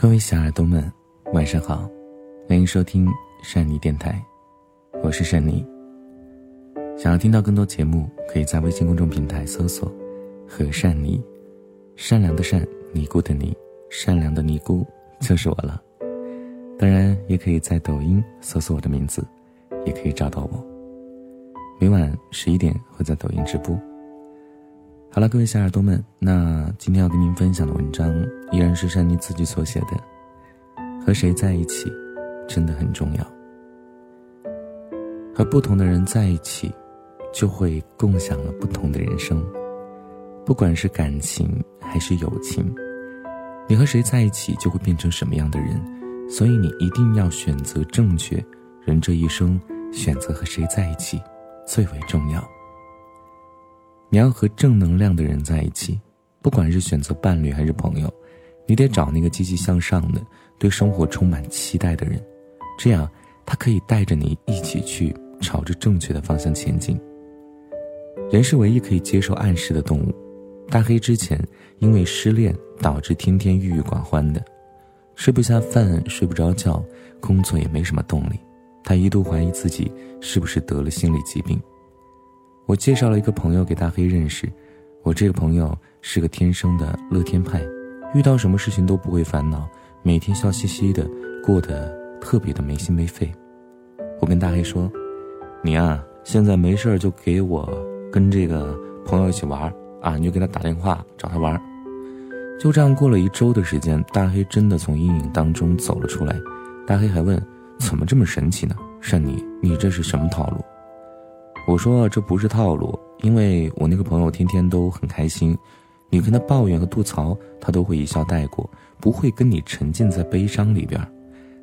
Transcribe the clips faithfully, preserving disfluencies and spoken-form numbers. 各位小耳朵们，晚上好，欢迎收听善妮电台，我是善妮。想要听到更多节目，可以在微信公众平台搜索和善妮，善良的善，尼姑的尼，善良的尼姑就是我了。当然也可以在抖音搜索我的名字，也可以找到我。每晚十一点会在抖音直播。好了，各位小耳朵们，那今天要跟您分享的文章依然是善妮自己所写的，和谁在一起真的很重要。和不同的人在一起，就会共享了不同的人生，不管是感情还是友情，你和谁在一起就会变成什么样的人，所以你一定要选择正确，人这一生选择和谁在一起最为重要。你要和正能量的人在一起，不管是选择伴侣还是朋友，你得找那个积极向上的，对生活充满期待的人，这样他可以带着你一起去朝着正确的方向前进。人是唯一可以接受暗示的动物，大黑之前因为失恋导致天天郁郁寡欢的，吃不下饭，睡不着觉，工作也没什么动力，他一度怀疑自己是不是得了心理疾病。我介绍了一个朋友给大黑认识，我这个朋友是个天生的乐天派，遇到什么事情都不会烦恼，每天笑嘻嘻的，过得特别的没心没肺。我跟大黑说，你啊，现在没事就给我跟这个朋友一起玩啊，你就给他打电话找他玩。就这样过了一周的时间，大黑真的从阴影当中走了出来。大黑还问，怎么这么神奇呢？善妮，你这是什么套路？我说这不是套路，因为我那个朋友天天都很开心，你跟他抱怨和吐槽，他都会一笑带过，不会跟你沉浸在悲伤里边，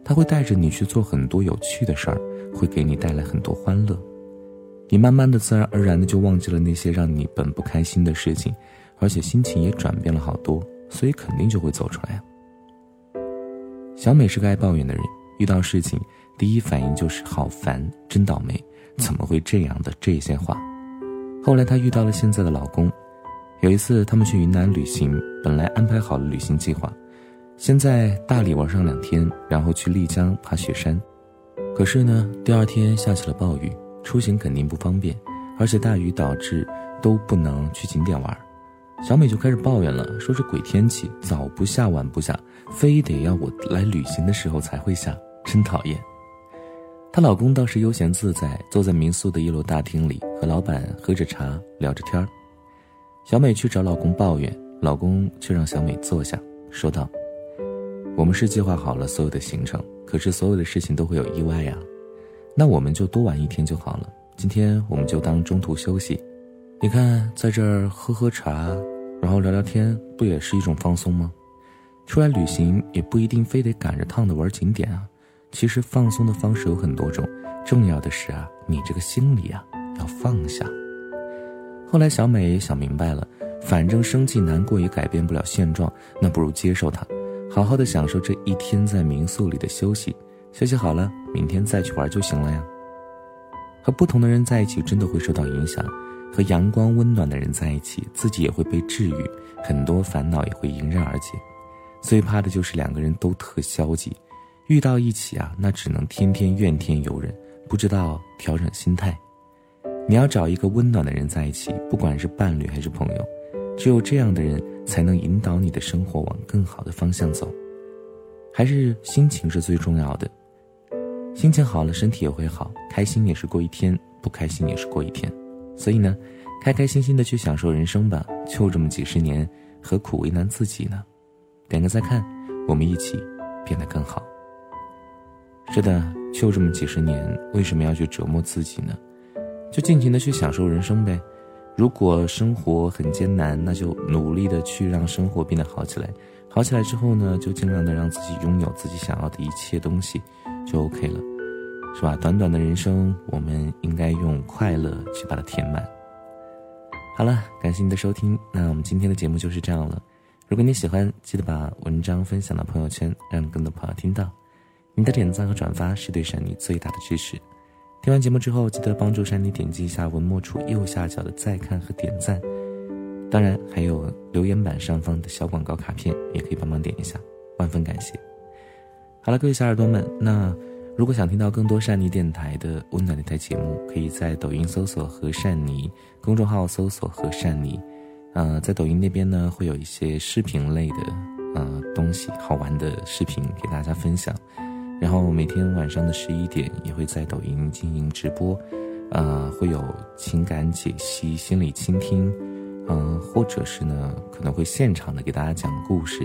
他会带着你去做很多有趣的事儿，会给你带来很多欢乐。你慢慢的自然而然的就忘记了那些让你本不开心的事情，而且心情也转变了好多，所以肯定就会走出来啊。小美是个爱抱怨的人，遇到事情第一反应就是好烦，真倒霉，怎么会这样的这些话。后来她遇到了现在的老公，有一次他们去云南旅行，本来安排好了旅行计划，先在大理玩上两天，然后去丽江爬雪山。可是呢，第二天下起了暴雨，出行肯定不方便，而且大雨导致都不能去景点玩。小美就开始抱怨了，说是鬼天气，早不下晚不下，非得要我来旅行的时候才会下，真讨厌。她老公倒是悠闲自在，坐在民宿的一楼大厅里，和老板喝着茶聊着天儿。小美去找老公抱怨，老公却让小美坐下，说道，我们是计划好了所有的行程，可是所有的事情都会有意外呀，那我们就多玩一天就好了，今天我们就当中途休息，你看在这儿喝喝茶，然后聊聊天，不也是一种放松吗？出来旅行也不一定非得赶着趟的玩景点啊，其实放松的方式有很多种，重要的是啊，你这个心理啊要放下。后来小美也想明白了，反正生气难过也改变不了现状，那不如接受它，好好的享受这一天在民宿里的休息，休息好了明天再去玩就行了呀。和不同的人在一起真的会受到影响，和阳光温暖的人在一起，自己也会被治愈，很多烦恼也会迎刃而解。最怕的就是两个人都特消极，遇到一起啊，那只能天天怨天尤人，不知道调整心态。你要找一个温暖的人在一起，不管是伴侣还是朋友，只有这样的人才能引导你的生活往更好的方向走。还是心情是最重要的，心情好了身体也会好，开心也是过一天，不开心也是过一天，所以呢，开开心心的去享受人生吧，就这么几十年，何苦为难自己呢？点个再看，我们一起变得更好。是的，就这么几十年，为什么要去折磨自己呢？就尽情的去享受人生呗。如果生活很艰难，那就努力的去让生活变得好起来，好起来之后呢，就尽量的让自己拥有自己想要的一切东西，就 OK 了，是吧？短短的人生，我们应该用快乐去把它填满。好了，感谢你的收听，那我们今天的节目就是这样了。如果你喜欢，记得把文章分享到朋友圈，让更多朋友听到。你的点赞和转发是对善妮最大的支持。听完节目之后，记得帮助善妮点击一下文末处右下角的再看和点赞，当然还有留言板上方的小广告卡片也可以帮忙点一下。万分感谢。好了，各位小耳朵们，那如果想听到更多善妮电台的温暖电台节目，可以在抖音搜索和善妮，公众号搜索和善妮。呃，在抖音那边呢，会有一些视频类的呃东西，好玩的视频给大家分享。然后每天晚上的十一点也会在抖音进行直播，呃，会有情感解析、心理倾听，嗯、呃，或者是呢可能会现场的给大家讲故事，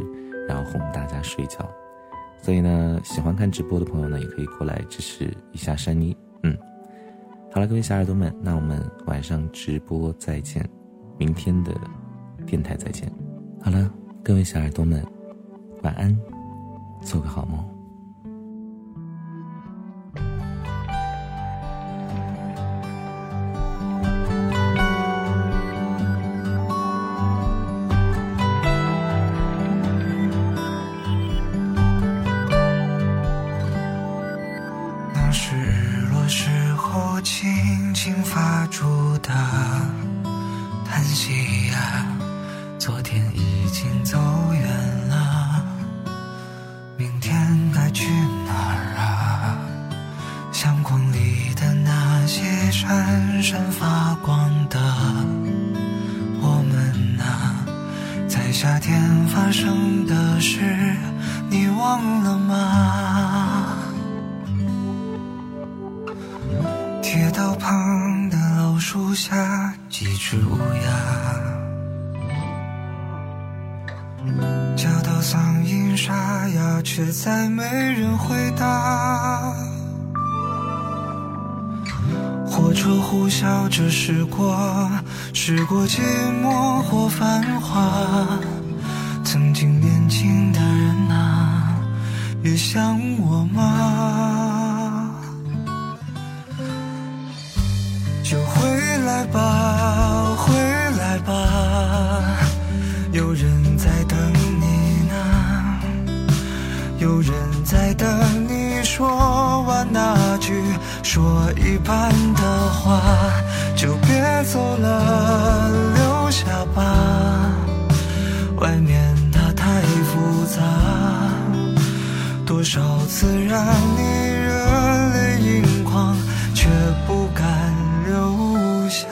然后哄大家睡觉。所以呢，喜欢看直播的朋友呢，也可以过来支持一下珊妮。嗯，好了，各位小耳朵们，那我们晚上直播再见，明天的电台再见。好了，各位小耳朵们，晚安，做个好梦。这时过，时过寂寞或繁华，曾经年轻的人啊，也像我吗？就回来吧，回来吧，有人在等你呢，有人在等你说完那句说一半的话。就别走了，留下吧，外面它太复杂，多少次让你热泪盈眶，却不敢留下。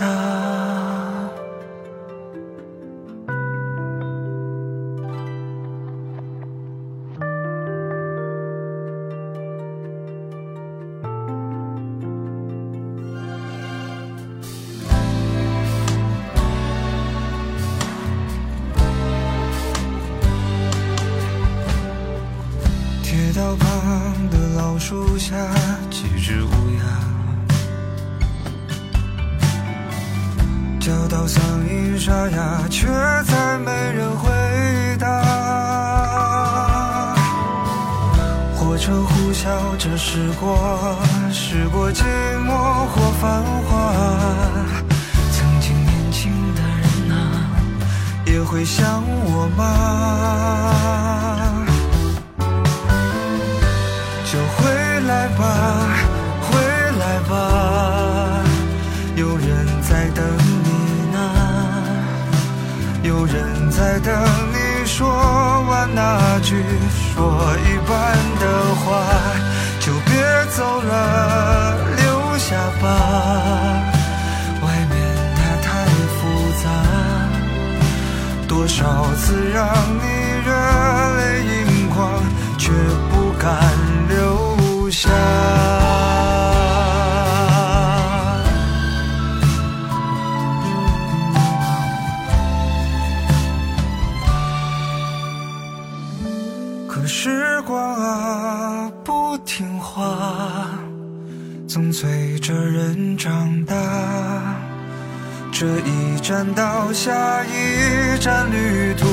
树下几只乌鸦，叫到嗓音沙哑，却再没人回答。火车呼啸着驶过，驶过寂寞或繁华，曾经年轻的人啊，也会想我吗？就回来吧，回来吧，有人在等你呢，有人在等你说完那句说一半的话。就别走了，留下吧，外面它太复杂，多少次让你热泪盈眶，却不敢留下。可时光啊，不听话，总随着人长大，这一站到下一站，旅途